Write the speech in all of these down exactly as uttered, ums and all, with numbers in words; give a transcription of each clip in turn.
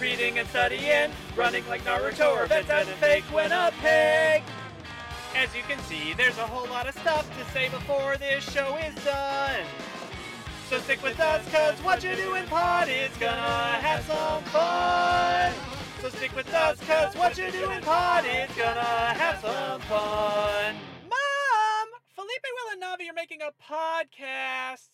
reading and studying, running like Naruto, or bets and fake when a peg. As you can see, there's a whole lot of stuff to say before this show is done. So stick with us, cause what you're doing pod is gonna have some fun. So stick with us, cause what you're doing pod is gonna have some fun. Mom! Felipe, Will, and Navi are making a podcast.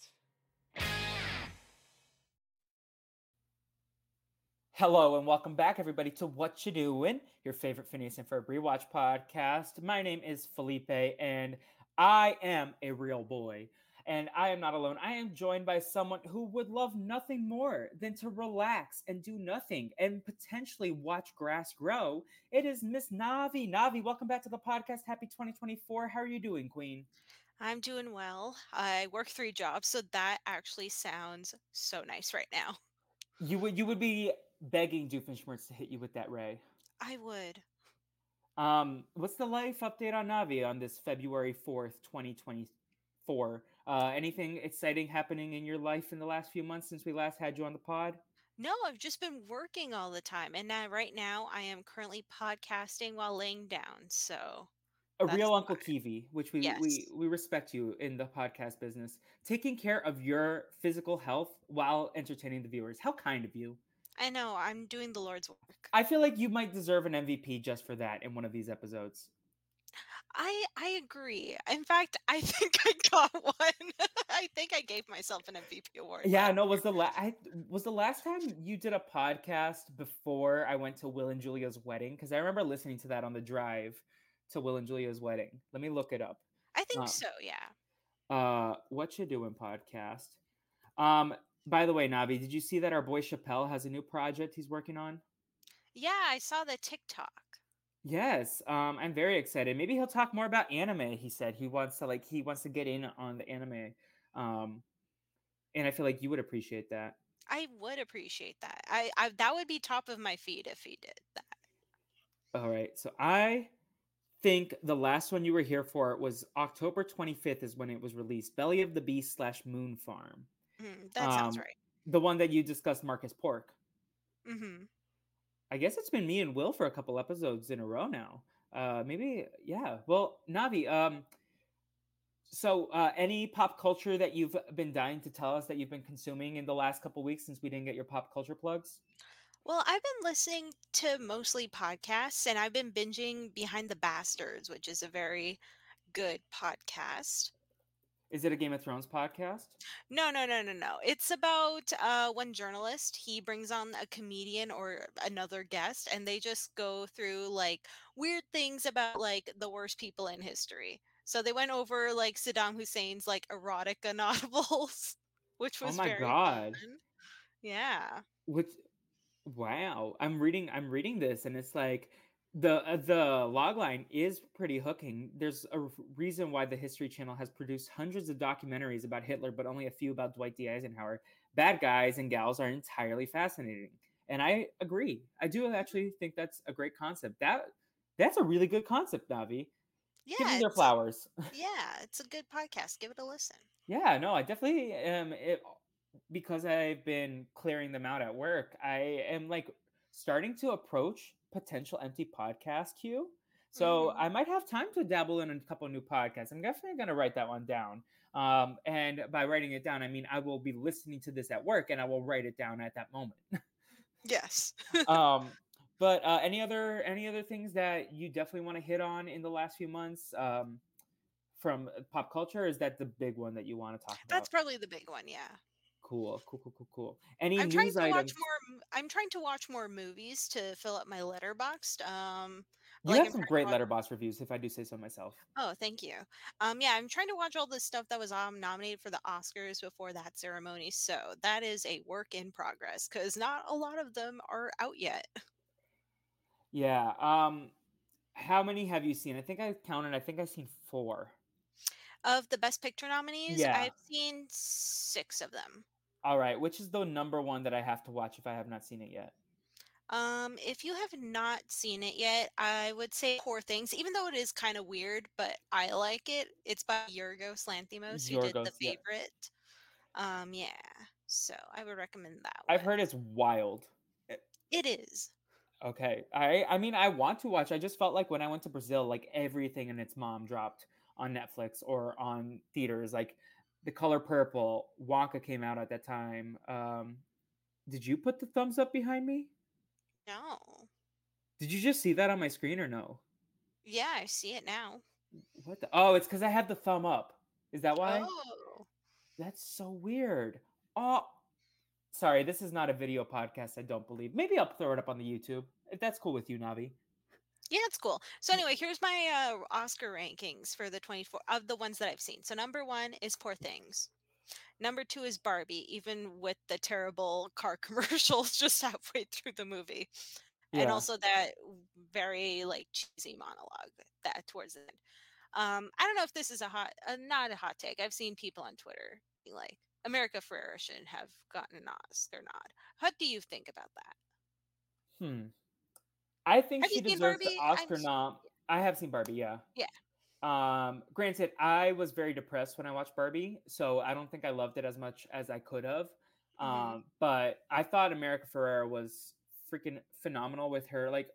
Hello and welcome back, everybody, to What You Doin', your favorite Phineas and Ferb rewatch podcast. My name is Felipe, and I am a real boy. And I am not alone. I am joined by someone who would love nothing more than to relax and do nothing and potentially watch grass grow. It is Miss Navi. Navi, welcome back to the podcast. Happy twenty twenty-four. How are you doing, Queen? I'm doing well. I work three jobs, so that actually sounds so nice right now. You would you would be begging Doofenshmirtz to hit you with that ray. I would. Um, what's the life update on Navi on this February fourth, twenty twenty-three? Four. Uh, anything exciting happening in your life in the last few months since we last had you on the pod? No, I've just been working all the time. And now, right now I am currently podcasting while laying down. So a real Uncle Kiwi, which we, yes. we we respect you in the podcast business. Taking care of your physical health while entertaining the viewers. How kind of you. I know. I'm doing the Lord's work. I feel like you might deserve an M V P just for that in one of these episodes. I I agree. In fact, I think I got one. I think I gave myself an M V P award. Yeah, no, was the la- I was the last time you did a podcast before I went to Will and Julia's wedding, because I remember listening to that on the drive to Will and Julia's wedding. Let me look it up. I think um, so, yeah. Uh, what you doing podcast? Um, by the way, Navi, did you see that our boy Chappelle has a new project he's working on? Yeah, I saw the TikTok. Yes, um, I'm very excited. Maybe he'll talk more about anime. He said he wants to like he wants to get in on the anime, um, and I feel like you would appreciate that. I would appreciate that. I, I that would be top of my feed if he did that. All right, so I think the last one you were here for was October twenty-fifth is when it was released. Belly of the Beast slash Moon Farm. Mm, that um, sounds right. The one that you discussed, Marcus Pork. Mm-hmm. I guess it's been me and Will for a couple episodes in a row now. Uh, maybe, yeah. Well, Navi, um, so uh, any pop culture that you've been dying to tell us that you've been consuming in the last couple weeks since we didn't get your pop culture plugs? Well, I've been listening to mostly podcasts, and I've been binging Behind the Bastards, which is a very good podcast. Is it a Game of Thrones podcast? No, no, no, no, no. It's about uh, one journalist. He brings on a comedian or another guest, and they just go through like weird things about like the worst people in history. So they went over like Saddam Hussein's like erotica novels, which was oh my very god, fun. Yeah. Which, wow, I'm reading. I'm reading this, and it's like. The the log line is pretty hooking. There's a reason why the History Channel has produced hundreds of documentaries about Hitler, but only a few about Dwight D. Eisenhower. Bad guys and gals are entirely fascinating. And I agree. I do actually think that's a great concept. That That's a really good concept, Navi. Yeah, give them their flowers. Yeah, it's a good podcast. Give it a listen. Yeah, no, I definitely am. It, because I've been clearing them out at work, I am like starting to approach potential empty podcast queue. So mm-hmm. I might have time to dabble in a couple new podcasts. I'm definitely going to write that one down. Um, and by writing it down, I mean, I will be listening to this at work and I will write it down at that moment. Yes. um, but uh, any other, any other things that you definitely want to hit on in the last few months um, from pop culture? Is that the big one that you want to talk about? That's probably the big one. Yeah. Cool, cool, cool, cool, cool. Any I'm news trying to items? Watch more, I'm trying to watch more movies to fill up my Letterboxd. Um, you like have some great Letterboxd reviews, if I do say so myself. Oh, thank you. Um, yeah, I'm trying to watch all the stuff that was um, nominated for the Oscars before that ceremony. So that is a work in progress because not a lot of them are out yet. Yeah. Um, how many have you seen? I think I counted. I think I've seen four. Of the Best Picture nominees, yeah. I've seen six of them. All right. Which is the number one that I have to watch if I have not seen it yet? Um, if you have not seen it yet, I would say Poor Things, even though it is kind of weird, but I like it. It's by Yorgos Lanthimos, who Yorgos, did The Favorite. Yeah. Um, yeah. So I would recommend that one. I've heard it's wild. It is. Okay. I, I mean, I want to watch. I just felt like when I went to Brazil, like everything and its mom dropped on Netflix or on theaters. Like The Color Purple, Wonka came out at that time. Um, did you put the thumbs up behind me? No. Did you just see that on my screen or no? Yeah, I see it now. What the? Oh, it's because I had the thumb up. Is that why? Oh. That's so weird. Oh, sorry. This is not a video podcast, I don't believe. Maybe I'll throw it up on the YouTube if that's cool with you, Navi. Yeah, it's cool. So anyway, here's my uh, Oscar rankings for the twenty-four of the ones that I've seen. So number one is Poor Things. Number two is Barbie, even with the terrible car commercials just halfway through the movie. Yeah. And also that very like cheesy monologue that towards the end. Um, I don't know if this is a hot, uh, not a hot take. I've seen people on Twitter be like, America Ferrera shouldn't have gotten an Oscar nod. What do you think about that? Hmm. I think have she deserves the Oscar nod. Sure. I have seen Barbie, yeah. Yeah. Um, granted, I was very depressed when I watched Barbie, so I don't think I loved it as much as I could have. Mm-hmm. Um, but I thought America Ferrera was freaking phenomenal with her. Like,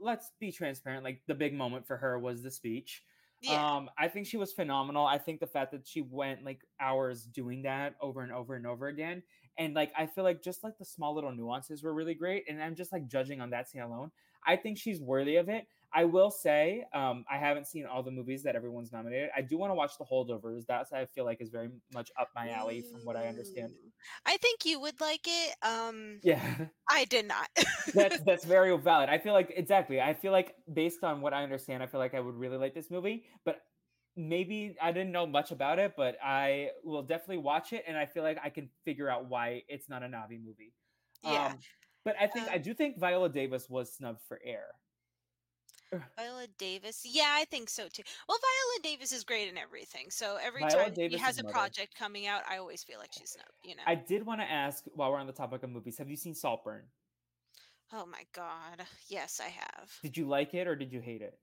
let's be transparent. Like, the big moment for her was the speech. Yeah. Um, I think she was phenomenal. I think the fact that she went like hours doing that over and over and over again. And like, I feel like just like the small little nuances were really great. And I'm just like judging on that scene alone. I think she's worthy of it. I will say, um, I haven't seen all the movies that everyone's nominated. I do want to watch The Holdovers. That's, I feel like, is very much up my alley from what I understand. I think you would like it. Um, yeah. I did not. that's, that's very valid. I feel like, exactly. I feel like based on what I understand, I feel like I would really like this movie, but maybe I didn't know much about it, but I will definitely watch it. And I feel like I can figure out why it's not a Navi movie. Yeah. Um, but I think, um, I do think Viola Davis was snubbed for Air. Viola Davis. Yeah, I think so too. Well, Viola Davis is great in everything. So every Viola time Davis she has a mother. project coming out, I always feel like she's snubbed, you know. I did want to ask, while we're on the topic of movies, have you seen Saltburn? Oh my God. Yes, I have. Did you like it or did you hate it?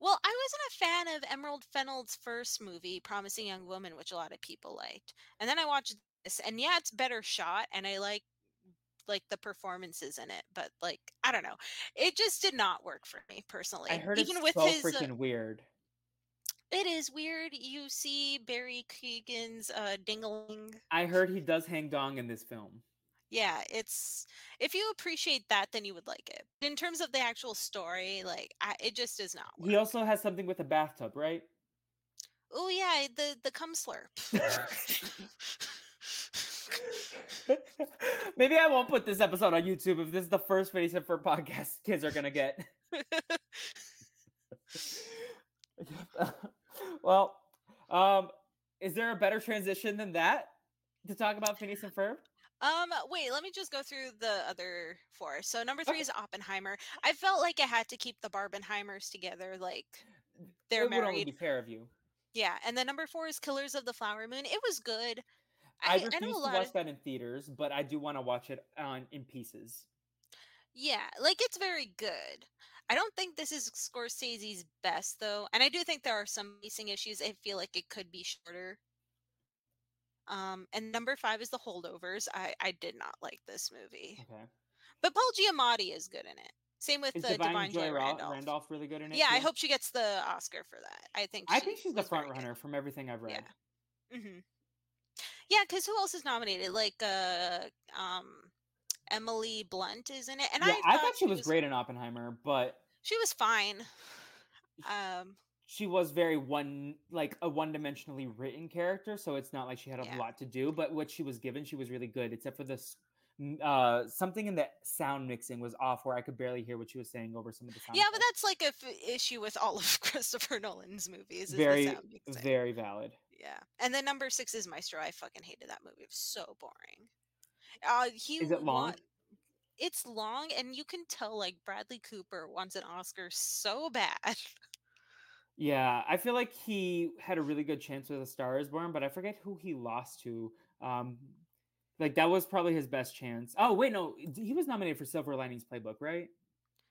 Well, I wasn't a fan of Emerald Fennell's first movie, Promising Young Woman, which a lot of people liked. And then I watched this, and yeah, it's better shot, and I like like the performances in it, but like I don't know, it just did not work for me personally. I heard even it's with so his freaking uh, weird. It is weird. You see Barry Keoghan's uh, dingling. I heard he does hang dong in this film. Yeah, it's if you appreciate that, then you would like it. In terms of the actual story, like I, it just does not work. He also has something with a bathtub, right? Oh yeah, the the cum slurp. Maybe I won't put this episode on YouTube if this is the first Phineas and Ferb podcast kids are gonna get. Well, um, is there a better transition than that to talk about Phineas and Ferb? Um, wait, let me just go through the other four. So number three okay. is Oppenheimer. I felt like I had to keep the Barbenheimers together, like they're it married. Would only be fair of you. Yeah, and then number four is Killers of the Flower Moon. It was good. I, I refuse I know a lot to watch of... that in theaters, but I do want to watch it on in pieces. Yeah, like it's very good. I don't think this is Scorsese's best, though, and I do think there are some pacing issues. I feel like it could be shorter. Um, and number five is The Holdovers. I, I did not like this movie. Okay, but Paul Giamatti is good in it. Same with is the Divine, Divine Joy, Joy Randolph. Randolph really good in it. Yeah, too? I hope she gets the Oscar for that. I think. She I think she's the front runner good. From everything I've read. Yeah. Mm-hmm. Yeah, because who else is nominated? Like, uh, um, Emily Blunt is in it, and yeah, I, thought I thought she, she was, was great in Oppenheimer, but she was fine. Um, she was very one, like a one-dimensionally written character, so it's not like she had a yeah. lot to do. But what she was given, she was really good, except for this. Uh, something in the sound mixing was off, where I could barely hear what she was saying over some of the sound. Yeah, effects. But that's like a f- issue with all of Christopher Nolan's movies. Is very, the sound mixing. Very valid. Yeah, and then number six is Maestro. I fucking hated that movie. It was so boring. Uh, he is it long? Wa- it's long, and you can tell like Bradley Cooper wants an Oscar so bad. Yeah, I feel like he had a really good chance with A Star Is Born, but I forget who he lost to. Um, like that was probably his best chance. Oh wait, no, he was nominated for Silver Linings Playbook, right?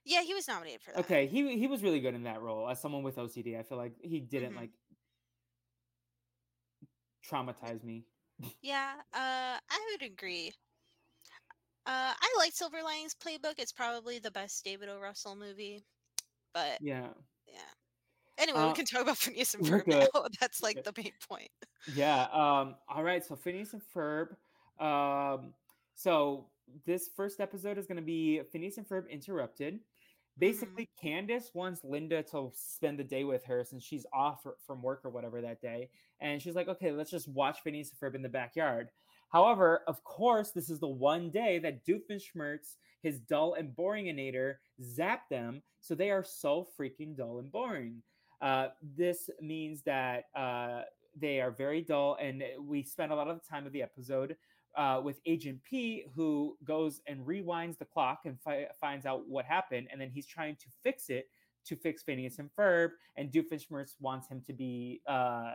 Yeah, he was nominated for that. Okay, he he was really good in that role as someone with O C D. I feel like he didn't mm-hmm. like traumatize me. Yeah, uh, I would agree. Uh, I like Silver Linings Playbook. It's probably the best David O. Russell movie. But yeah, yeah. Anyway, uh, we can talk about Phineas and Ferb now. That's like the main point. Yeah. Um, all right. So Phineas and Ferb. Um, so this first episode is going to be Phineas and Ferb Interrupted. Basically, mm-hmm. Candace wants Linda to spend the day with her since she's off from work or whatever that day. And she's like, okay, let's just watch Phineas and Ferb in the backyard. However, of course, this is the one day that Doofenshmirtz, his dull and boringinator, zapped them. So they are so freaking dull and boring. Uh, this means that uh, they are very dull. And we spent a lot of the time of the episode Uh, with Agent P, who goes and rewinds the clock and fi- finds out what happened. And then he's trying to fix it, to fix Phineas and Ferb. And Doofenshmirtz wants him to be uh,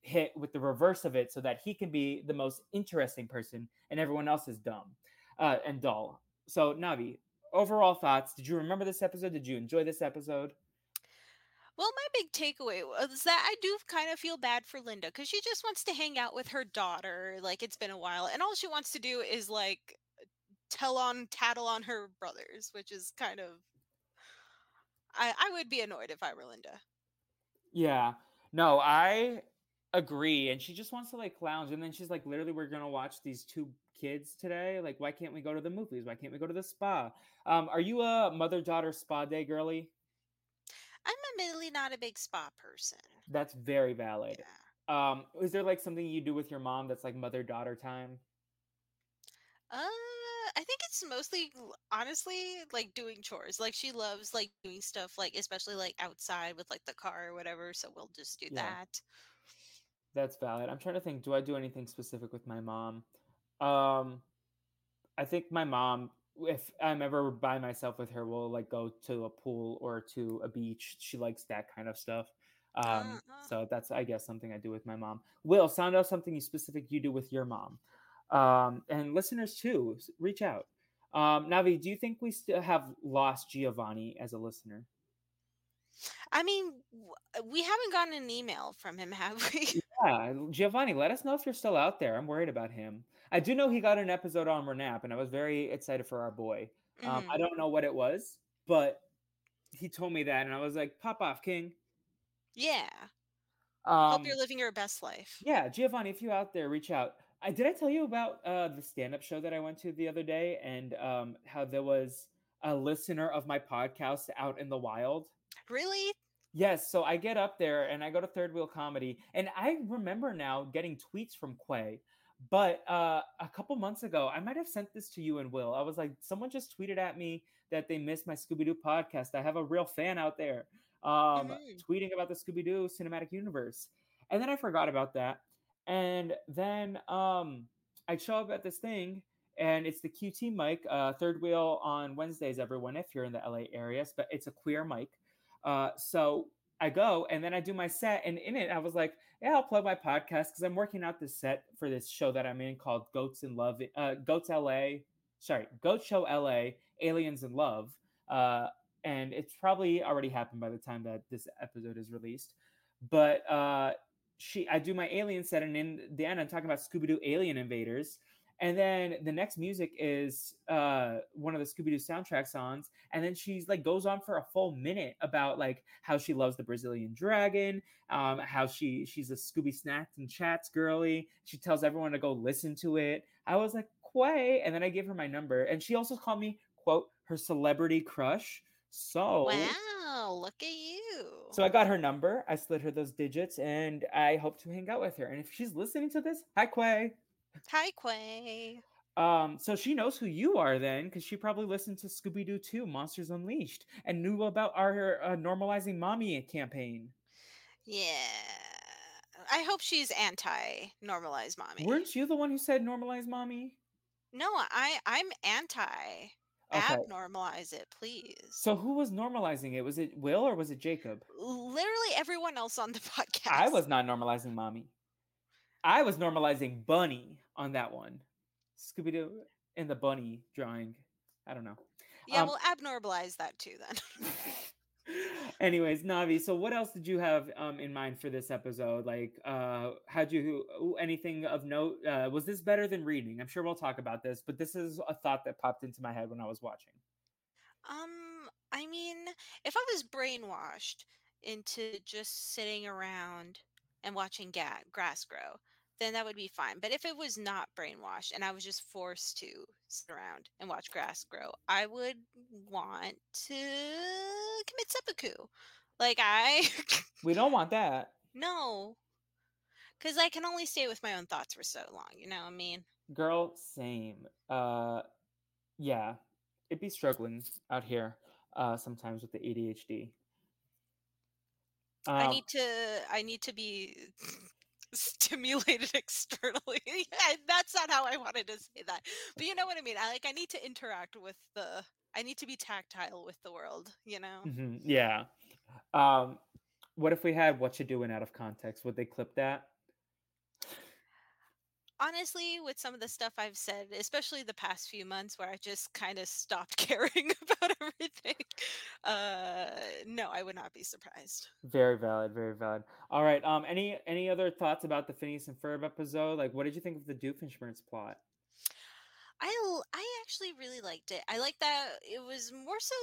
hit with the reverse of it so that he can be the most interesting person and everyone else is dumb uh, and dull. So, Navi, overall thoughts. Did you remember this episode? Did you enjoy this episode? Well, my big takeaway was that I do kind of feel bad for Linda because she just wants to hang out with her daughter. Like, it's been a while. And all she wants to do is, like, tell on, tattle on her brothers, which is kind of... I, I would be annoyed if I were Linda. Yeah. No, I agree. And she just wants to, like, lounge. And then she's like, literally, we're going to watch these two kids today. Like, why can't we go to the movies? Why can't we go to the spa? Um, are you a mother-daughter spa day girly? I'm admittedly not a big spa person. That's very valid. Yeah. Um, is there like something you do with your mom that's like mother-daughter time? Uh, I think it's mostly, honestly, like doing chores. Like she loves like doing stuff like, especially like outside with like the car or whatever. So we'll just do yeah. that. That's valid. I'm trying to think, do I do anything specific with my mom? Um, I think my mom... if I'm ever by myself with her, we'll like go to a pool or to a beach. She likes that kind of stuff. Um, uh-huh. So that's, I guess, something I do with my mom. Will, sound out something specific you do with your mom. Um, and listeners too, reach out. Um, Navi, do you think we still have lost Giovanni as a listener? I mean, we haven't gotten an email from him, have we? Yeah, Giovanni, let us know if you're still out there. I'm worried about him. I do know he got an episode on Renap, and I was very excited for our boy. Mm. Um, I don't know what it was, but he told me that, and I was like, pop off, king. Yeah. Um, Hope you're living your best life. Yeah, Giovanni, if you're out there, reach out. I, did I tell you about uh, the stand-up show that I went to the other day and um, how there was a listener of my podcast out in the wild? Really? Yes. So I get up there and I go to Third Wheel Comedy, and I remember now getting tweets from Quay, but uh, a couple months ago, I might have sent this to you and Will. I was like, someone just tweeted at me that they missed my Scooby-Doo podcast. I have a real fan out there um, mm-hmm. tweeting about the Scooby-Doo cinematic universe. And then I forgot about that. And then um, I show up at this thing. And it's the Q T mic, uh, Third Wheel on Wednesdays, everyone, if you're in the L A area. But it's a queer mic. Uh, so I go, and then I do my set. And in it, I was like, yeah, I'll plug my podcast because I'm working out this set for this show that I'm in called Goats in Love. Uh, Goats L A. Sorry, Goat Show L A, Aliens in Love. Uh, and it's probably already happened by the time that this episode is released. But uh, she, I do my alien set. And in the end, I'm talking about Scooby-Doo Alien Invaders. And then the next music is uh, one of the Scooby-Doo soundtrack songs. And then she's like goes on for a full minute about like how she loves the Brazilian dragon, um, how she she's a Scooby Snacks and Chats girly. She tells everyone to go listen to it. I was like, Quay. And then I gave her my number. And she also called me, quote, her celebrity crush. So wow, look at you. So I got her number. I slid her those digits and I hope to hang out with her. And if she's listening to this, hi, Quay. Hi, Quay. Um, so she knows who you are then, because she probably listened to Scooby-Doo two, Monsters Unleashed, and knew about our uh, Normalizing Mommy campaign. Yeah. I hope she's anti-Normalize Mommy. Weren't you the one who said Normalize Mommy? No, I, I'm anti. Oh, Okay. Abnormalize it, please. So who was normalizing it? Was it Will or was it Jacob? Literally everyone else on the podcast. I was not normalizing mommy. I was normalizing bunny on that one. Scooby-Doo and the bunny drawing. I don't know. Yeah, um, we'll abnormalize that too then. Anyways, Navi, so what else did you have um, in mind for this episode? Like, uh, how'd you, anything of note? Uh, was this better than reading? I'm sure we'll talk about this, but this is a thought that popped into my head when I was watching. Um, I mean, if I was brainwashed into just sitting around and watching ga- grass grow, then that would be fine. But if it was not brainwashed and I was just forced to sit around and watch grass grow, I would want to commit seppuku. Like I... We don't want that. No. Because I can only stay with my own thoughts for so long. You know what I mean? Girl, same. Uh, yeah. It'd be struggling out here uh, sometimes with the A D H D. Um, I need to. I need to be... stimulated externally. Yeah, that's not how I wanted to say that, but you know what I mean. I like I need to interact with the I need to be tactile with the world, you know. Mm-hmm. Yeah. Um what if we had what you doing out of context? Would they clip that? Honestly, with some of the stuff I've said, especially the past few months where I just kind of stopped caring about everything, uh, no, I would not be surprised. Very valid, very valid. All right. Um, any any other thoughts about the Phineas and Ferb episode? Like, what did you think of the Doofenshmirtz plot? I, I actually really liked it. I like that it was more so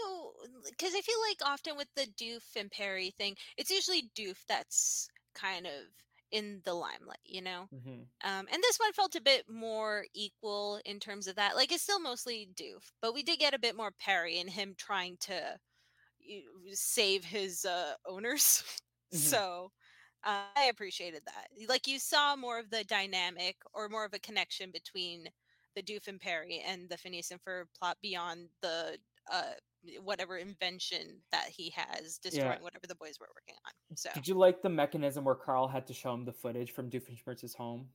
because I feel like often with the Doof and Perry thing, it's usually Doof that's kind of in the limelight, you know? Mm-hmm. Um, and this one felt a bit more equal in terms of that. Like, it's still mostly Doof, but we did get a bit more Perry in him trying to save his uh, owners. Mm-hmm. So uh, I appreciated that. Like, you saw more of the dynamic or more of a connection between the Doof and Perry and the Phineas and Ferb plot beyond the uh, whatever invention that he has destroying yeah. whatever the boys were working on. So did you like the mechanism where Carl had to show him the footage from Doofenshmirtz's home?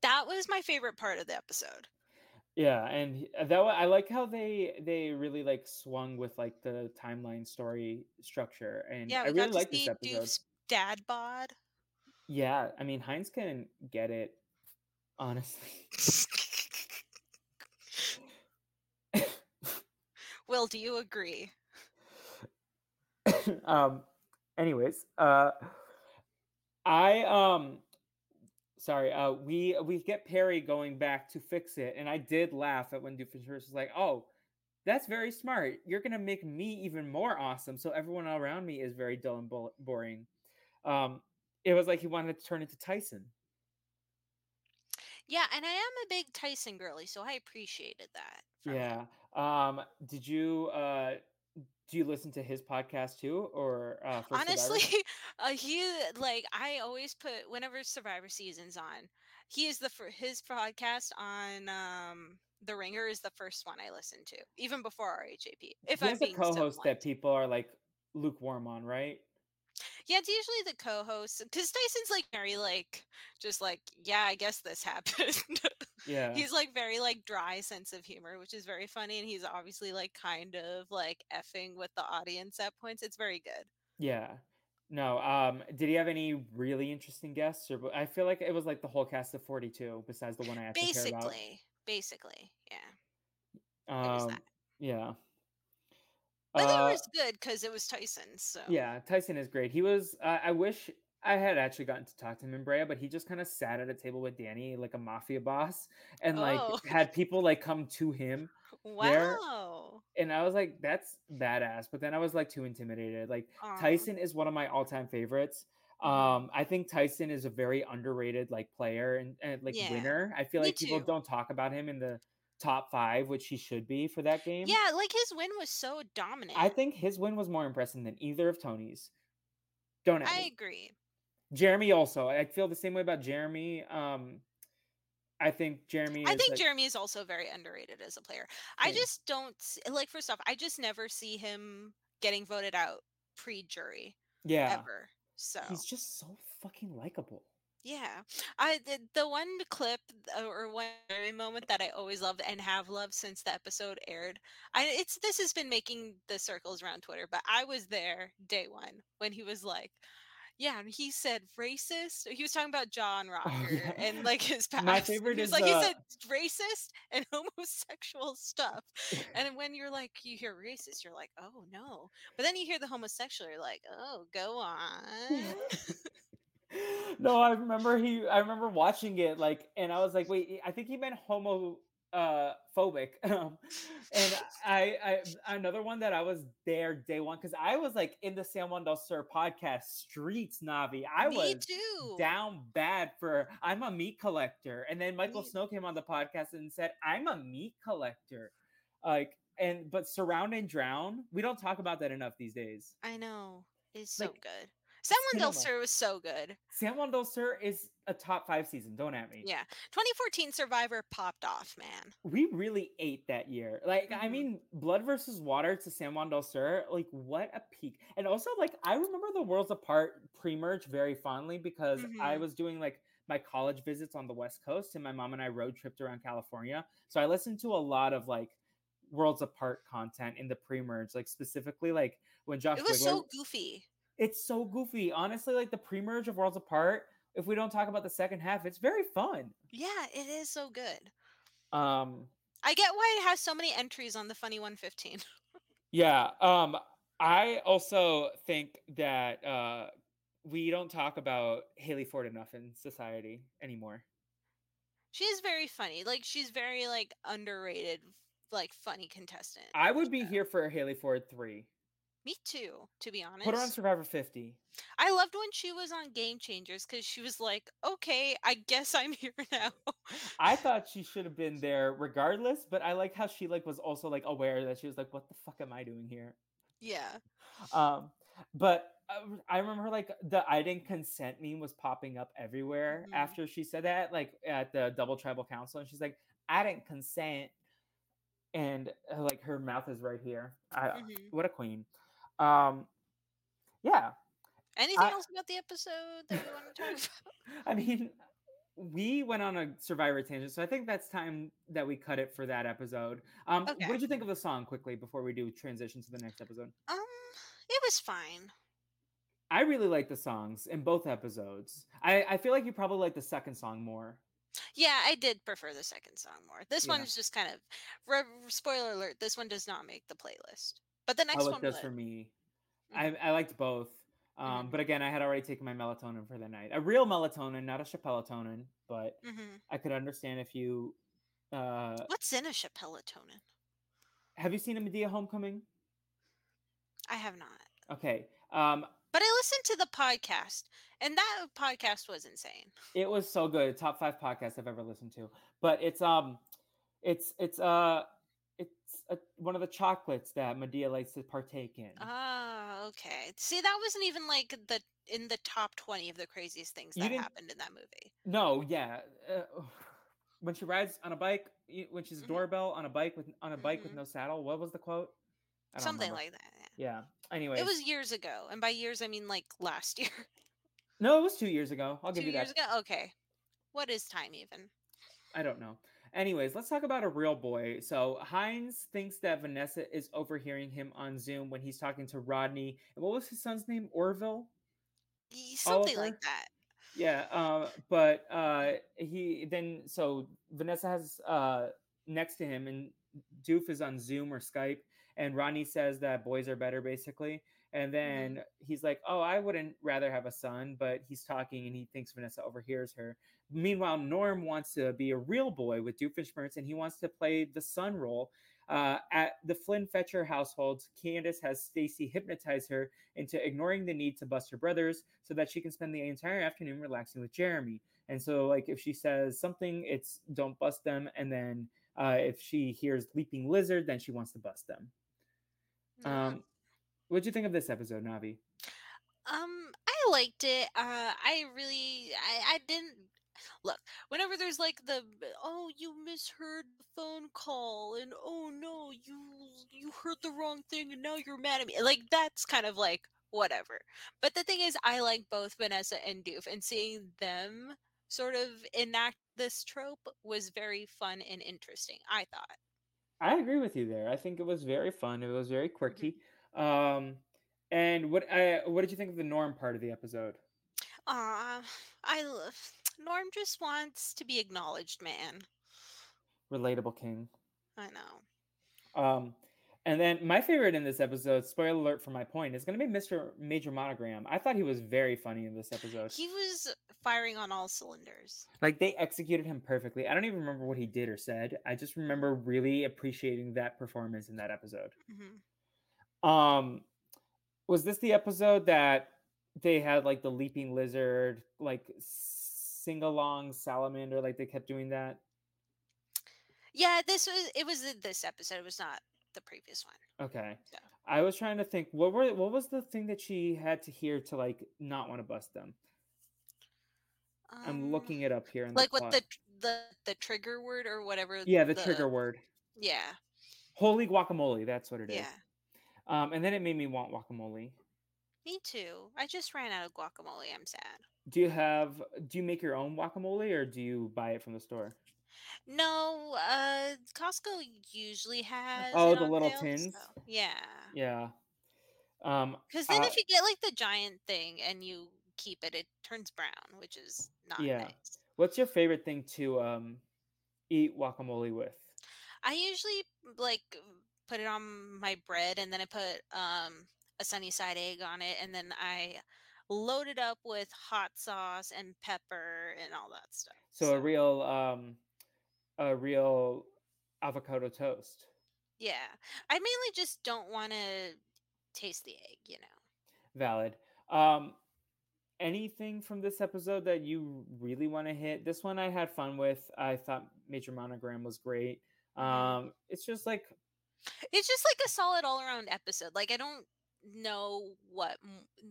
That was my favorite part of the episode. Yeah. And that I like how they, they really like swung with like the timeline story structure. And yeah, I really like this episode. Doof's dad bod. Yeah. I mean, Heinz can get it. Honestly. Will, do you agree? um, anyways, uh, I um, sorry. Uh, we we get Perry going back to fix it, and I did laugh at when Doofenshmirtz was like, "Oh, that's very smart. You're gonna make me even more awesome, so everyone around me is very dull and bo- boring." Um, it was like he wanted to turn into Tyson. Yeah, and I am a big Tyson girly, so I appreciated that. Yeah. Um, did you uh, do you listen to his podcast too, or uh, for honestly, uh, he like I always put whenever Survivor season's on, he is the his podcast on um, The Ringer is the first one I listen to, even before R H A P. If I'm being co-host that people are like lukewarm on, right? Yeah, it's usually the co-host because Tyson's like very like just like yeah, I guess this happened. Yeah, he's like very like dry sense of humor, which is very funny, and he's obviously like kind of like effing with the audience at points. It's very good. Yeah, no. Um, did he have any really interesting guests? Or I feel like it was like the whole cast of forty-two, besides the one I actually care about. Basically, basically, yeah. Um, it was that. Yeah. But uh, it was good because it was Tyson. So yeah, Tyson is great. He was. Uh, I wish I had actually gotten to talk to him in Brea, but he just kind of sat at a table with Danny, like a mafia boss, and oh. like had people like come to him. Wow. There. And I was like, that's badass. But then I was like too intimidated. Like Aww. Tyson is one of my all-time favorites. Um, I think Tyson is a very underrated like player and, and like yeah. winner. I feel Me like people too. Don't talk about him in the top five, which he should be for that game. Yeah, like his win was so dominant. I think his win was more impressive than either of Tony's. Don't I me. Agree. Jeremy also. I feel the same way about Jeremy. Um, I think Jeremy I is think like... Jeremy is also very underrated as a player. Yeah. I just don't like first off, I just never see him getting voted out pre-jury. Yeah. Ever. So he's just so fucking likable. Yeah. I the, the one clip or one moment that I always loved and have loved since the episode aired. I it's this has been making the circles around Twitter, but I was there day one when he was like, yeah, and he said racist. He was talking about John Rocker oh, yeah. and like his past. My favorite he was is like uh... he said racist and homosexual stuff. And when you're like, you hear racist, you're like, oh no. But then you hear the homosexual, you're like, oh, go on. No, I remember he. I remember watching it like, and I was like, wait, I think he meant homo. Uh, phobic. Um, and I, I, another one that I was there day one because I was like in the San Juan del Sur podcast streets, Navi. I Me was too. down bad for I'm a meat collector, and then Michael Me. Snow came on the podcast and said I'm a meat collector, like and but surround and drown. We don't talk about that enough these days. I know it's like, so good. San Juan del Sur was so good. San Juan del Sur is a top five season. Don't at me. Yeah. twenty fourteen Survivor popped off, man. We really ate that year. Like, mm-hmm. I mean, Blood versus Water to San Juan del Sur. Like, what a peak. And also, like, I remember the Worlds Apart pre-merge very fondly because mm-hmm. I was doing, like, my college visits on the West Coast and my mom and I road tripped around California. So I listened to a lot of, like, Worlds Apart content in the pre-merge. Like, specifically, like, when Josh It was Wigler- so goofy. It's so goofy. Honestly, like the pre-merge of Worlds Apart, if we don't talk about the second half, it's very fun. Yeah, it is so good. Um, I get why it has so many entries on the Funny one fifteen. Yeah. Um, I also think that uh, we don't talk about Haley Ford enough in society anymore. She's very funny. Like, she's very, like, underrated, like, funny contestant. I would be here for Haley Ford three. Me too, to be honest. Put her on Survivor fifty. I loved when she was on Game Changers because she was like, okay, I guess I'm here now. I thought she should have been there regardless, but I like how she like was also like aware that she was like, what the fuck am I doing here? Yeah. Um, but uh, I remember like the I didn't consent meme was popping up everywhere mm-hmm. after she said that, like at the Double Tribal Council. And she's like, I didn't consent. And uh, like her mouth is right here. I, mm-hmm. What a queen. Um, yeah. Anything I, else about the episode that you want to talk about? I mean, we went on a Survivor tangent, so I think that's time that we cut it for that episode. Um, okay. What did you think of the song quickly before we do transition to the next episode? Um, it was fine. I really like the songs in both episodes. I, I feel like you probably like the second song more. Yeah, I did prefer the second song more. This yeah. one is just kind of, re- spoiler alert, this one does not make the playlist. But the next oh, one does for me. Mm-hmm. I, I liked both. Um, mm-hmm. But again, I had already taken my melatonin for the night. A real melatonin, not a Chappelletonin. But mm-hmm. I could understand if you... Uh, What's in a Chappelletonin? Have you seen a Medea Homecoming? I have not. Okay. Um, but I listened to the podcast. And that podcast was insane. It was so good. Top five podcast I've ever listened to. But it's... um, it's it's uh. It's a, one of the chocolates that Medea likes to partake in. Ah, oh, okay. See, that wasn't even like the in the top twenty of the craziest things that happened in that movie. No, yeah. Uh, when she rides on a bike, when she's a mm-hmm. doorbell on a bike with on a bike mm-hmm. with no saddle. What was the quote? I don't Something remember. like that. Yeah. yeah. Anyway, it was years ago, and by years I mean like last year. No, it was two years ago. I'll two give you years that. Years ago. Okay. What is time even? I don't know. Anyways, let's talk about a real boy. So Hines thinks that Vanessa is overhearing him on Zoom when he's talking to Rodney. And what was his son's name? Orville? Something Oliver? like that. Yeah. Uh, but uh, he then, so Vanessa has uh, next to him and Doof is on Zoom or Skype. And Rodney says that boys are better, basically. And then mm-hmm. he's like, oh, I wouldn't rather have a son, but he's talking and he thinks Vanessa overhears her. Meanwhile, Norm wants to be a real boy with Doofenshmirtz and he wants to play the son role. Uh, at the Flynn Fetcher household, Candace has Stacy hypnotize her into ignoring the need to bust her brothers so that she can spend the entire afternoon relaxing with Jeremy. And so like if she says something, it's don't bust them. And then uh, if she hears Leaping Lizard, then she wants to bust them. Mm-hmm. Um, What'd you think of this episode, Navi? Um, I liked it. Uh, I really, I, I didn't look. Whenever there's like the oh, you misheard the phone call, and oh no, you you heard the wrong thing, and now you're mad at me. Like that's kind of like whatever. But the thing is, I like both Vanessa and Doof, and seeing them sort of enact this trope was very fun and interesting, I thought. I agree with you there. I think it was very fun. It was very quirky. Mm-hmm. Um, and what I, what did you think of the Norm part of the episode? Uh, I love, Norm just wants to be acknowledged, man. Relatable king. I know. Um, and then my favorite in this episode, spoiler alert for my point, is going to be Mister Major Monogram. I thought he was very funny in this episode. He was firing on all cylinders. Like, they executed him perfectly. I don't even remember what he did or said. I just remember really appreciating that performance in that episode. Mm-hmm. Um, was this the episode that they had, like, the leaping lizard, like, sing-along salamander? Like, they kept doing that? Yeah, this was it was this episode. It was not the previous one. Okay. So. I was trying to think, what were what was the thing that she had to hear to, like, not want to bust them? Um, I'm looking it up here. In like the what the, the the trigger word or whatever. Yeah, the, the trigger word. Yeah. Holy guacamole. That's what it is. Yeah. Um, and then it made me want guacamole. Me too. I just ran out of guacamole. I'm sad. Do you have? Do you make your own guacamole, or do you buy it from the store? No, uh, Costco usually has. Oh, the little sale, tins. So, yeah. Yeah. Um, because then, uh, if you get like the giant thing and you keep it, it turns brown, which is not yeah. nice. What's your favorite thing to um eat guacamole with? I usually like put it on my bread, and then I put um a sunny side egg on it, and then I load it up with hot sauce and pepper and all that stuff. So, so. a real um. A real avocado toast. Yeah. I mainly just don't want to taste the egg, you know. Valid. Um, anything from this episode that you really want to hit? This one I had fun with. I thought Major Monogram was great. Um, it's just like... It's just like a solid all-around episode. Like, I don't know what...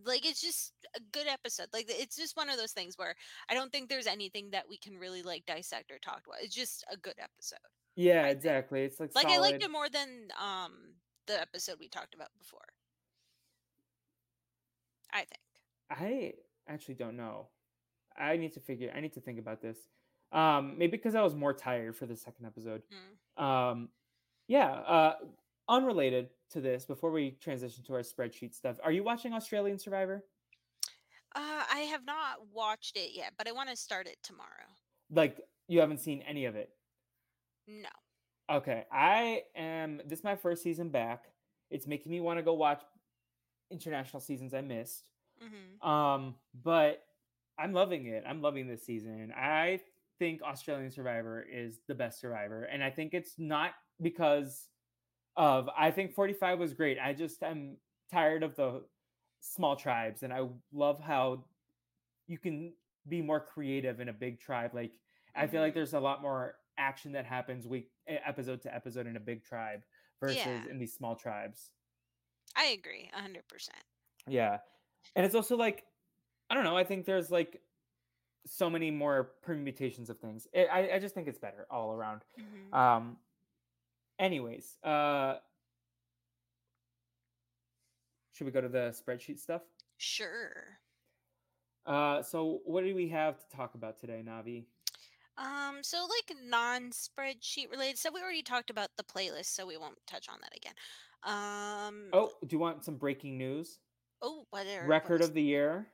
Like, it's just a good episode. Like, it's just one of those things where I don't think there's anything that we can really, like, dissect or talk about. It's just a good episode. Yeah, I exactly. Think. It's like, like solid. I liked it more than um the episode we talked about before. I think. I actually don't know. I need to figure. I need to think about this. Um, maybe because I was more tired for the second episode. Mm. Um, yeah. Uh, unrelated to this, before we transition to our spreadsheet stuff, are you watching Australian Survivor? Uh, I have not watched it yet, but I want to start it tomorrow. Like, you haven't seen any of it? No. Okay. I am, this is my first season back. It's making me want to go watch international seasons I missed. Mm-hmm. Um, but I'm loving it. I'm loving this season. I think Australian Survivor is the best Survivor. And I think it's not because of, I think forty-five was great. I just am tired of the small tribes, and I love how you can be more creative in a big tribe. Like, mm-hmm. I feel like there's a lot more action that happens week episode to episode in a big tribe versus yeah. in these small tribes. I agree, a hundred percent. Yeah, and it's also like, I don't know. I think there's like so many more permutations of things. It, I I just think it's better all around. Mm-hmm. Um. Anyways, uh, should we go to the spreadsheet stuff? Sure. Uh, so what do we have to talk about today, Navi? Um, so like non-spreadsheet related stuff. We already talked about the playlist, so we won't touch on that again. Um, oh, do you want some breaking news? Oh, whatever. Record of the year.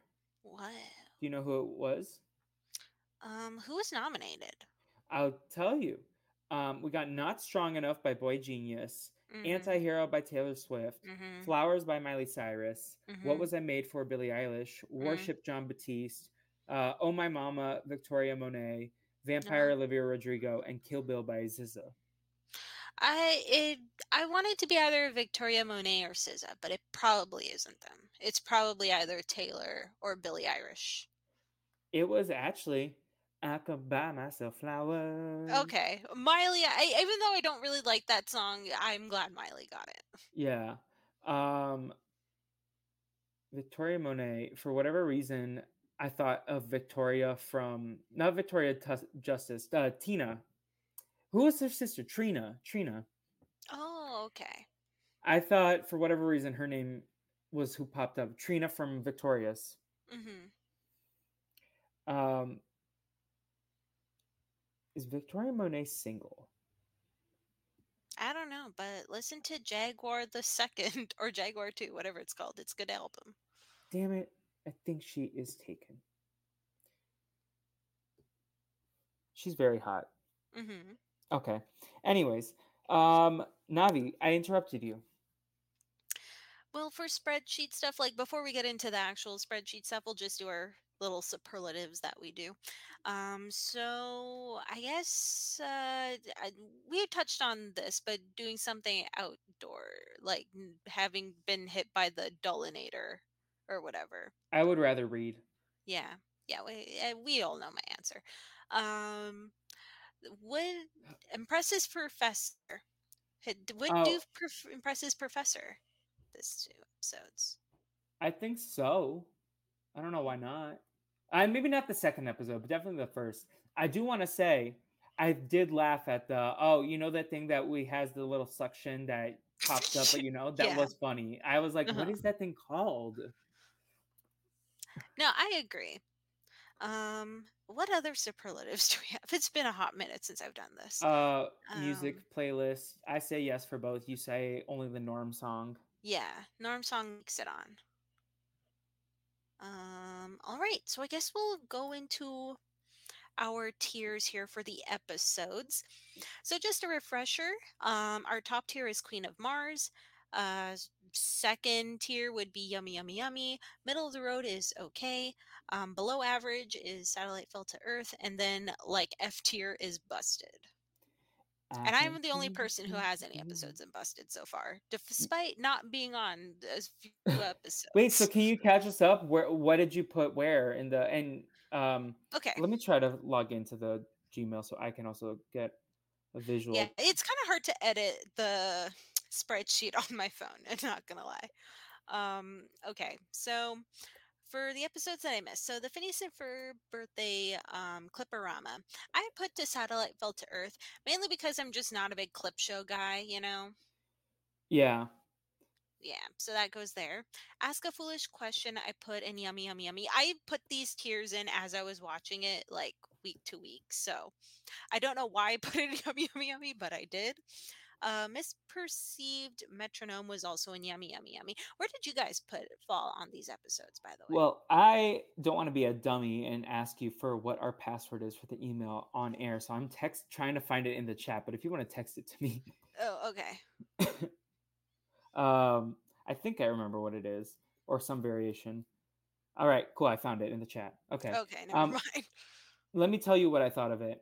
What? Do you know who it was? Um, who was nominated? I'll tell you. Um, we got Not Strong Enough by Boy Genius, mm-hmm. Anti-Hero by Taylor Swift, mm-hmm. Flowers by Miley Cyrus, mm-hmm. What Was I Made For, Billie Eilish, mm-hmm. Worship, John Batiste, uh, Oh My Mama, Victoria Monet, Vampire, mm-hmm. Olivia Rodrigo, and Kill Bill by S Z A. I it, I wanted to be either Victoria Monet or S Z A, but it probably isn't them. It's probably either Taylor or Billie Eilish. It was actually... I could buy myself flowers. Okay. Miley, I, even though I don't really like that song, I'm glad Miley got it. Yeah. Um, Victoria Monet, for whatever reason, I thought of Victoria from, not Victoria T- Justice, uh, Tina. Who was her sister? Trina. Trina. Oh, okay. I thought, for whatever reason, her name was who popped up. Trina from Victorious. Mm-hmm. Um, is Victoria Monet single? I don't know, but listen to Jaguar the Second or Jaguar Two, whatever it's called. It's a good album. Damn it. I think she is taken. She's very hot. Mm-hmm. Okay. Anyways, um, Navi, I interrupted you. Well, for spreadsheet stuff, like before we get into the actual spreadsheet stuff, we'll just do our little superlatives that we do. Um, so I guess uh, I, we touched on this, but doing something outdoor, like having been hit by the Dullinator or whatever. I would rather read. Yeah. Yeah. We, we all know my answer. Um, would impress his professor. Would oh. do prof- impress his professor this two episodes? I think so. I don't know why not. I maybe not the second episode, but definitely the first. I do want to say I did laugh at the oh, you know that thing that we has the little suction that popped up, but you know that yeah. was funny. I was like, uh-huh. What is that thing called? No, I agree. Um, what other superlatives do we have? It's been a hot minute since I've done this. Uh, music um, playlist. I say yes for both. You say only the Norm song. Yeah, Norm song makes it on. Um, all right, so I guess we'll go into our tiers here for the episodes. So just a refresher, um, our top tier is Queen of Mars. Uh, second tier would be Yummy, Yummy, Yummy. Middle of the road is okay. Um, below average is Satellite Fell to Earth. And then like F tier is Busted. Uh, and I'm the only person who has any episodes in Busted so far, despite not being on a few episodes. Wait, so can you catch us up? Where, what did you put where in the, and um, okay. Let me try to log into the Gmail so I can also get a visual. Yeah, it's kind of hard to edit the spreadsheet on my phone, I'm not gonna lie. Um okay, so for the episodes that I missed, so the Phineas and Ferb birthday um clip-orama, I put to Satellite Fell to Earth mainly because I'm just not a big clip show guy, you know. Yeah yeah so that goes there. Ask a Foolish Question I put in Yummy, Yummy, Yummy. I put these tiers in as I was watching it, like week to week, so I don't know why I put it in Yummy, Yummy, Yummy, but I did. Uh, Misperceived Metronome was also in Yummy, Yummy, Yummy. Where did you guys put fall on these episodes, by the way? Well, I don't want to be a dummy and ask you for what our password is for the email on air, so I'm text trying to find it in the chat, but if you want to text it to me. Oh, okay. um, I think I remember what it is, or some variation. All right, cool. I found it in the chat. Okay. Okay, never um, mind. Let me tell you what I thought of it.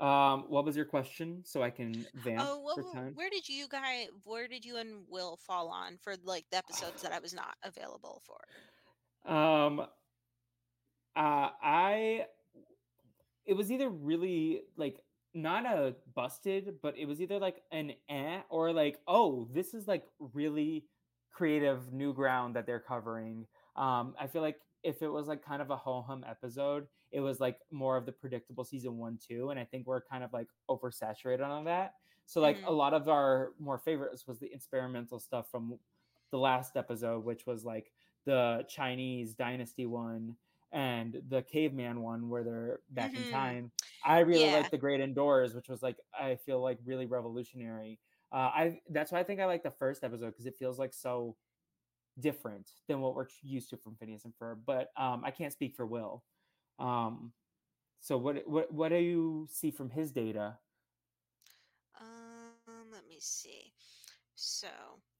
Um, what was your question? So I can vamp oh, well, for time. Where did you guys, where did you and Will fall on for like the episodes that I was not available for? Um, uh, I, it was either really like not a Busted, but it was either like an eh or like, oh, this is like really creative new ground that they're covering. Um, I feel like if it was like kind of a ho-hum episode, it was like more of the predictable season one, two. And I think we're kind of like oversaturated on that. So like mm-hmm. a lot of our more favorites was the experimental stuff from the last episode, which was like the Chinese dynasty one and the caveman one where they're back mm-hmm. in time. I really yeah. like the Great Indoors, which was like, I feel like really revolutionary. Uh, I, that's why I think I like the first episode, 'cause it feels like so different than what we're used to from Phineas and Ferb, but um I can't speak for Will. Um so what what what do you see from his data? Um let me see. So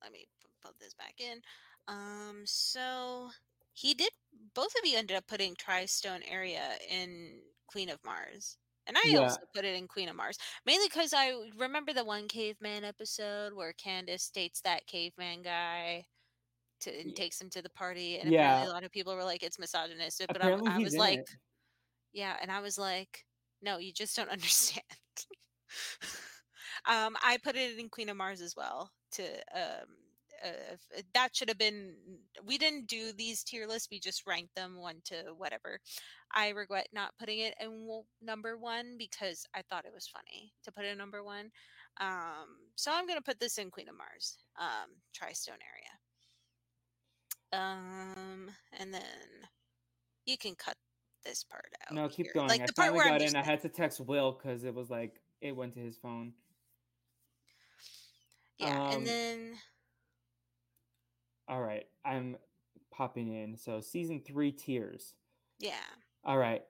let me put this back in. Um so he did, both of you ended up putting Tri-Stone Area in Queen of Mars. And I yeah. also put it in Queen of Mars, mainly because I remember the one caveman episode where Candace dates that caveman guy. To, and takes him to the party, and yeah. apparently a lot of people were like, "It's misogynistic," but I, I was like, it. "Yeah," and I was like, "No, you just don't understand." um, I put it in Queen of Mars as well. To um, uh, that should have been. We didn't do these tier lists; we just ranked them one to whatever. I regret not putting it in number one because I thought it was funny to put it in number one. Um, so I'm gonna put this in Queen of Mars, um, Tri-Stone Area. Um, and then you can cut this part out. No, keep here. Going. Like I the part where got in, I had to text Will because it was like it went to his phone. Yeah, um, and then. All right, I'm popping in. So season three tiers. Yeah. All right.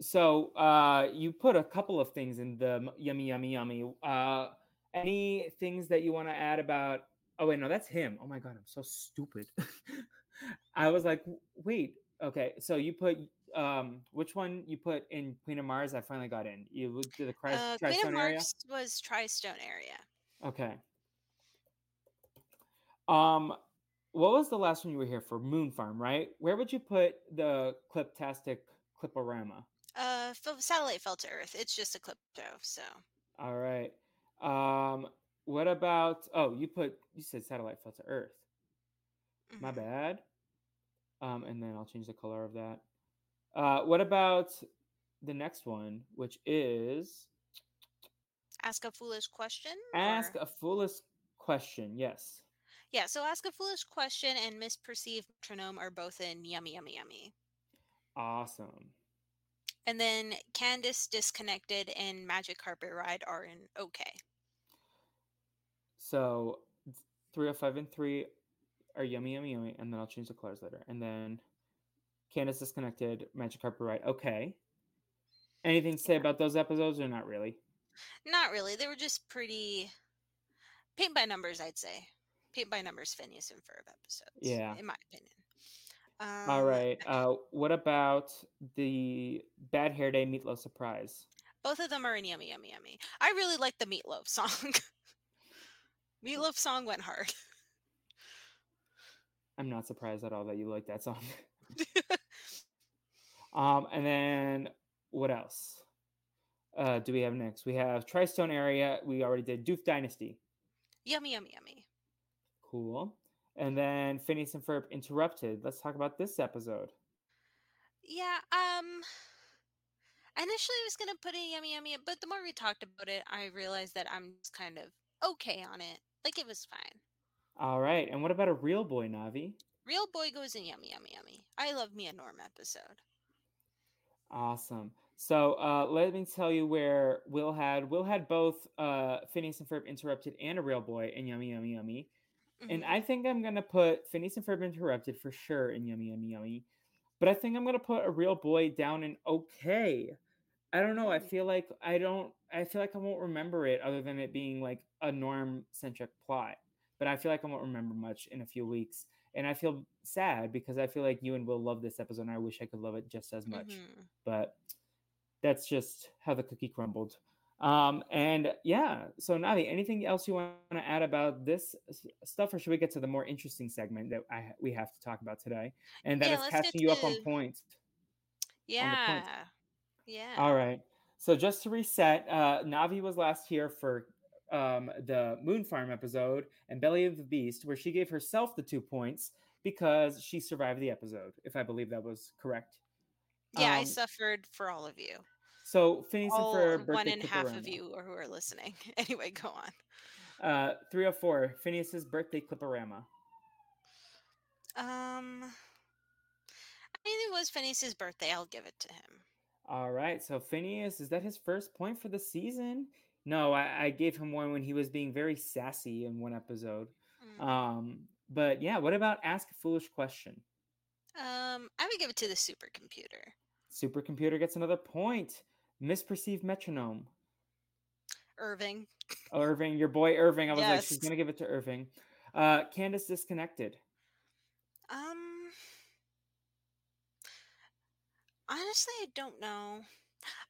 So uh, you put a couple of things in the yummy, yummy, yummy. Uh, any things that you want to add about? Oh, wait, no, that's him. Oh, my God, I'm so stupid. I was like, wait. Okay, so you put um, which one you put in Queen of Mars? I finally got in. You looked at the Christ, uh, Queen Tri-Stone of Mars area? Was Tri-Stone area. Okay. Um, what was the last one you were here for? Moon Farm, right? Where would you put the Cliptastic Cliporama? Uh, satellite fell to Earth. It's just a clipto. So. All right. Um, what about? Oh, you put. You said satellite fell to Earth. Mm-hmm. My bad. Um, and then I'll change the color of that. Uh, what about the next one, which is? Ask a Foolish Question? Ask or... a Foolish Question, yes. Yeah, so Ask a Foolish Question and Misperceived Metronome are both in Yummy, Yummy, Yummy. Awesome. And then Candace Disconnected and Magic Carpet Ride are in OK. So three oh five and three are Yummy, Yummy, Yummy, and then I'll change the colors later. And then Candace Disconnected, Magic Carpet Ride, OK. Anything to say yeah. about those episodes or not really? Not really. They were just pretty paint by numbers, I'd say. Paint by numbers Phineas and Ferb episodes. Yeah. In my opinion. Um, All right. Uh, what about the Bad Hair Day Meatloaf Surprise? Both of them are in Yummy, Yummy, Yummy. I really like the Meatloaf song. Meatloaf song went hard. I'm not surprised at all that you like that song. um, and then what else? Uh, do we have next? We have Tri-Stone Area. We already did Doof Dynasty. Yummy, Yummy, Yummy. Cool. And then Phineas and Ferb Interrupted. Let's talk about this episode. Yeah. Um. Initially, I was going to put in Yummy, Yummy, but the more we talked about it, I realized that I'm just kind of okay on it. Like, it was fine. All right. And what about a Real Boy, Navi? Real Boy goes in Yummy, Yummy, Yummy. I love Mia Norm episode. Awesome. So uh, let me tell you where Will had. Will had both uh, Phineas and Ferb Interrupted and A Real Boy in Yummy, Yummy, Yummy. Mm-hmm. And I think I'm going to put Phineas and Ferb Interrupted for sure in Yummy, Yummy, Yummy. But I think I'm going to put A Real Boy down in okay. I don't know. I feel like I don't. I feel like I won't remember it other than it being like a Norm-centric plot. But I feel like I won't remember much in a few weeks. And I feel sad because I feel like you and Will love this episode, and I wish I could love it just as much. Mm-hmm. But that's just how the cookie crumbled. Um, and yeah, so Navi, anything else you want to add about this stuff, or should we get to the more interesting segment that I, we have to talk about today? And that yeah, is catching you to... up on points. Yeah. On points. Yeah. All right. So just to reset, uh, Navi was last here for Um, the Moon Farm episode and Belly of the Beast, where she gave herself the two points because she survived the episode, if I believe that was correct. Yeah, um, I suffered for all of you. So, Phineas and Ferb, one and a half of you or who are listening. Anyway, go on. Uh, three oh four, Phineas's birthday cliporama. Um, I mean, it was Phineas's birthday. I'll give it to him. All right. So, Phineas, is that his first point for the season? No, I, I gave him one when he was being very sassy in one episode. Mm. Um, but yeah, what about Ask a Foolish Question? Um, I would give it to the supercomputer. Supercomputer gets another point. Misperceived Metronome. Irving. Oh, Irving, your boy Irving. I was yes. like, she's going to give it to Irving. Uh, Candace Disconnected. Um, honestly, I don't know.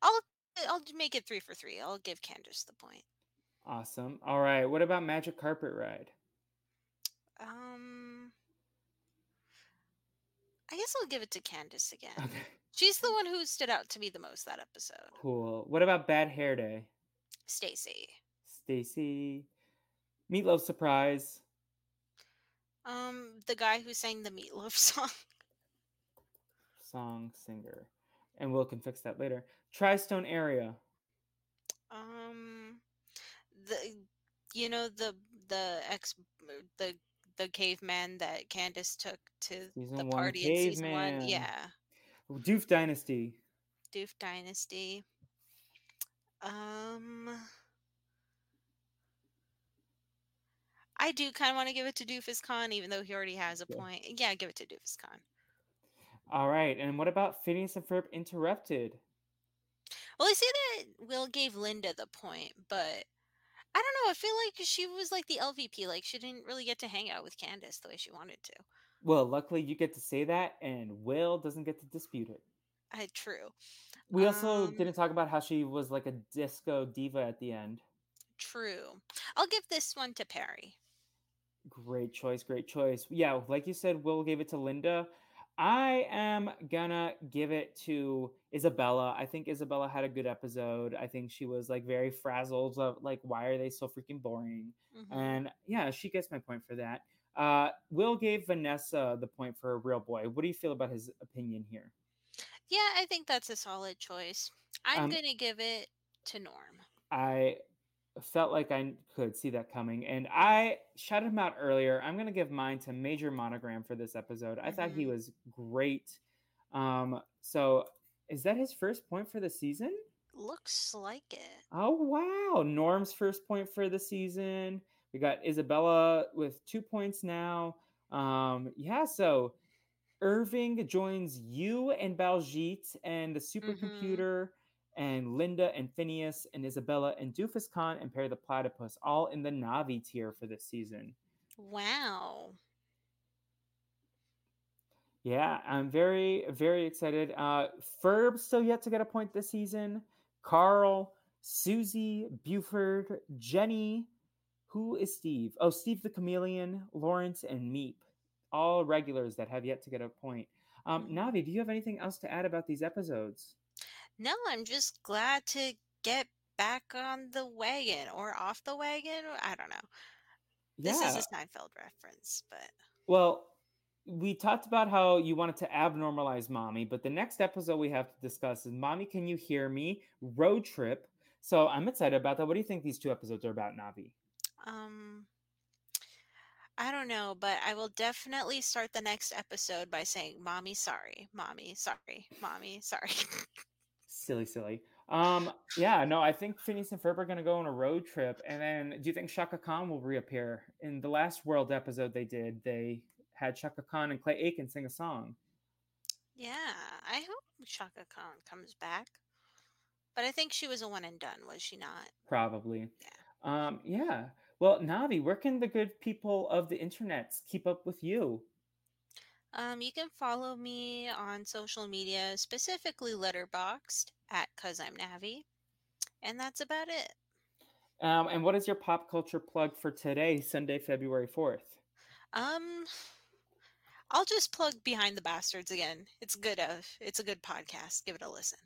I'll I'll make it three for three. I'll give Candace the point. Awesome. All right. What about Magic Carpet Ride? Um, I guess I'll give it to Candace again. Okay. She's the one who stood out to me the most that episode. Cool. What about Bad Hair Day? Stacy. Stacy. Meatloaf Surprise. Um, the guy who sang the Meatloaf song. Song singer. And Will can fix that later. Tri-Stone Area. Um, the you know the the ex the the caveman that Candace took to season the one party caveman. in season one. Yeah. Doof Dynasty. Doof Dynasty. Um, I do kind of want to give it to Doofus Khan, even though he already has a yeah. point. Yeah, give it to Doofus Khan. All right. And what about Phineas and Ferb Interrupted? Well, I see that Will gave Linda the point, but I don't know. I feel like she was like the L V P. Like, she didn't really get to hang out with Candace the way she wanted to. Well, luckily you get to say that, and Will doesn't get to dispute it. I, true. We also um, didn't talk about how she was like a disco diva at the end. True. I'll give this one to Perry. Great choice. Great choice. Yeah, like you said, Will gave it to Linda. I am gonna give it to Isabella. I think Isabella had a good episode. I think she was like very frazzled of like, why are they so freaking boring? Mm-hmm. And yeah, she gets my point for that. Uh, Will gave Vanessa the point for a real boy. What do you feel about his opinion here? Yeah, I think that's a solid choice. I'm um, gonna give it to Norm. I felt like I could see that coming, and I shouted him out earlier. I'm gonna give mine to Major Monogram for this episode. I mm-hmm. thought he was great. Um, so is that his first point for the season? Looks like it. Oh wow, Norm's first point for the season. We got Isabella with two points now. Um, yeah, so Irving joins you and Baljeet and the supercomputer. Mm-hmm. And Linda and Phineas and Isabella and Doofus Khan and Perry the Platypus, all in the Navi tier for this season. Wow. Yeah, I'm very, very excited. Uh, Ferb still yet to get a point this season. Carl, Susie, Buford, Jenny. Who is Steve? Oh, Steve the Chameleon, Lawrence, and Meep. All regulars that have yet to get a point. Um, Navi, do you have anything else to add about these episodes? No, I'm just glad to get back on the wagon or off the wagon. I don't know. This yeah. is a Seinfeld reference, but well, we talked about how you wanted to abnormalize mommy, but the next episode we have to discuss is Mommy, Can You Hear Me? Road Trip. So I'm excited about that. What do you think these two episodes are about, Navi? Um, I don't know, but I will definitely start the next episode by saying, "Mommy, sorry, mommy, sorry, mommy, sorry." Silly, silly. Um, yeah, no, I think Phineas and Ferb are going to go on a road trip. And then do you think Shaka Khan will reappear? In the last World episode they did, they had Shaka Khan and Clay Aiken sing a song. Yeah, I hope Shaka Khan comes back. But I think she was a one and done, was she not? Probably. Yeah. Um, yeah. Well, Navi, where can the good people of the internets keep up with you? Um, you can follow me on social media, specifically Letterboxd at Cause I'm Navi, and that's about it. Um, and what is your pop culture plug for today, Sunday, February fourth? Um, I'll just plug Behind the Bastards again. It's good. Of it's a good podcast. Give it a listen.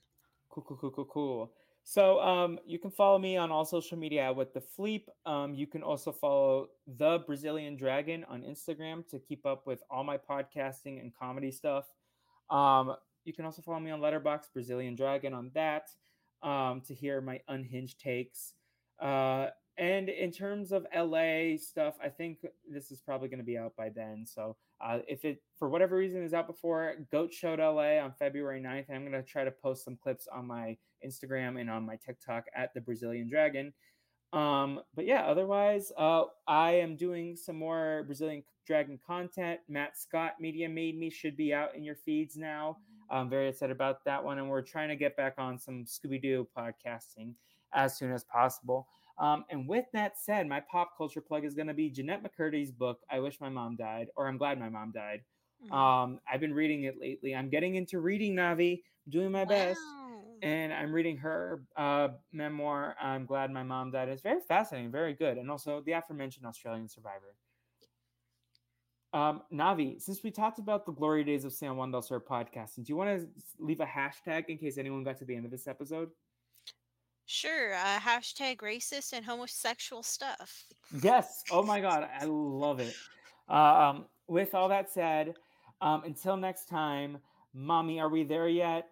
Cool, cool, cool, cool, cool. So um, you can follow me on all social media with the Fleep. Um, you can also follow The Brazilian Dragon on Instagram to keep up with all my podcasting and comedy stuff. Um, you can also follow me on Letterboxd, Brazilian Dragon on that, um, to hear my unhinged takes. Uh, and in terms of L A stuff, I think this is probably going to be out by then. So uh, if it, for whatever reason, is out before, Goat Showed L A on February ninth. And I'm going to try to post some clips on my Instagram and on my TikTok at The Brazilian Dragon. Um, but yeah, otherwise, uh, I am doing some more Brazilian Dragon content. Matt Scott Media Made Me should be out in your feeds now. I'm very excited about that one. And we're trying to get back on some Scooby-Doo podcasting as soon as possible. Um, and with that said, my pop culture plug is going to be Jeanette McCurdy's book, I Wish My Mom Died, or I'm Glad My Mom Died. Mm-hmm. Um, I've been reading it lately. I'm getting into reading, Navi. I'm doing my wow. best. And I'm reading her uh, memoir, I'm Glad My Mom Died. It's very fascinating, very good. And also the aforementioned Australian Survivor. Um, Navi, since we talked about the glory days of San Juan del Sur podcast, do you want to leave a hashtag in case anyone got to the end of this episode? Sure. Uh, hashtag racist and homosexual stuff. Yes. Oh my God. I love it. Um, with all that said, um, until next time, mommy, are we there yet?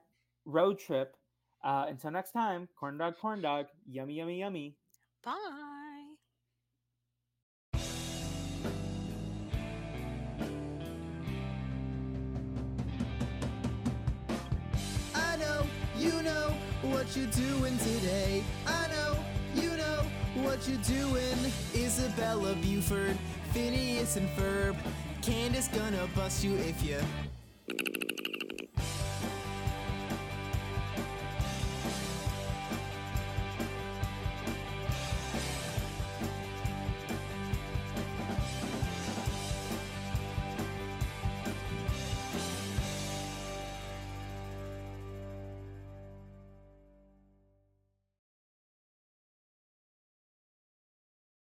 Road trip. Uh, until next time, corn dog, corn dog. Yummy, yummy, yummy. Bye. what you doing today? I know, you know, what you doing. Isabella Buford, Phineas and Ferb, Candace gonna bust you if you...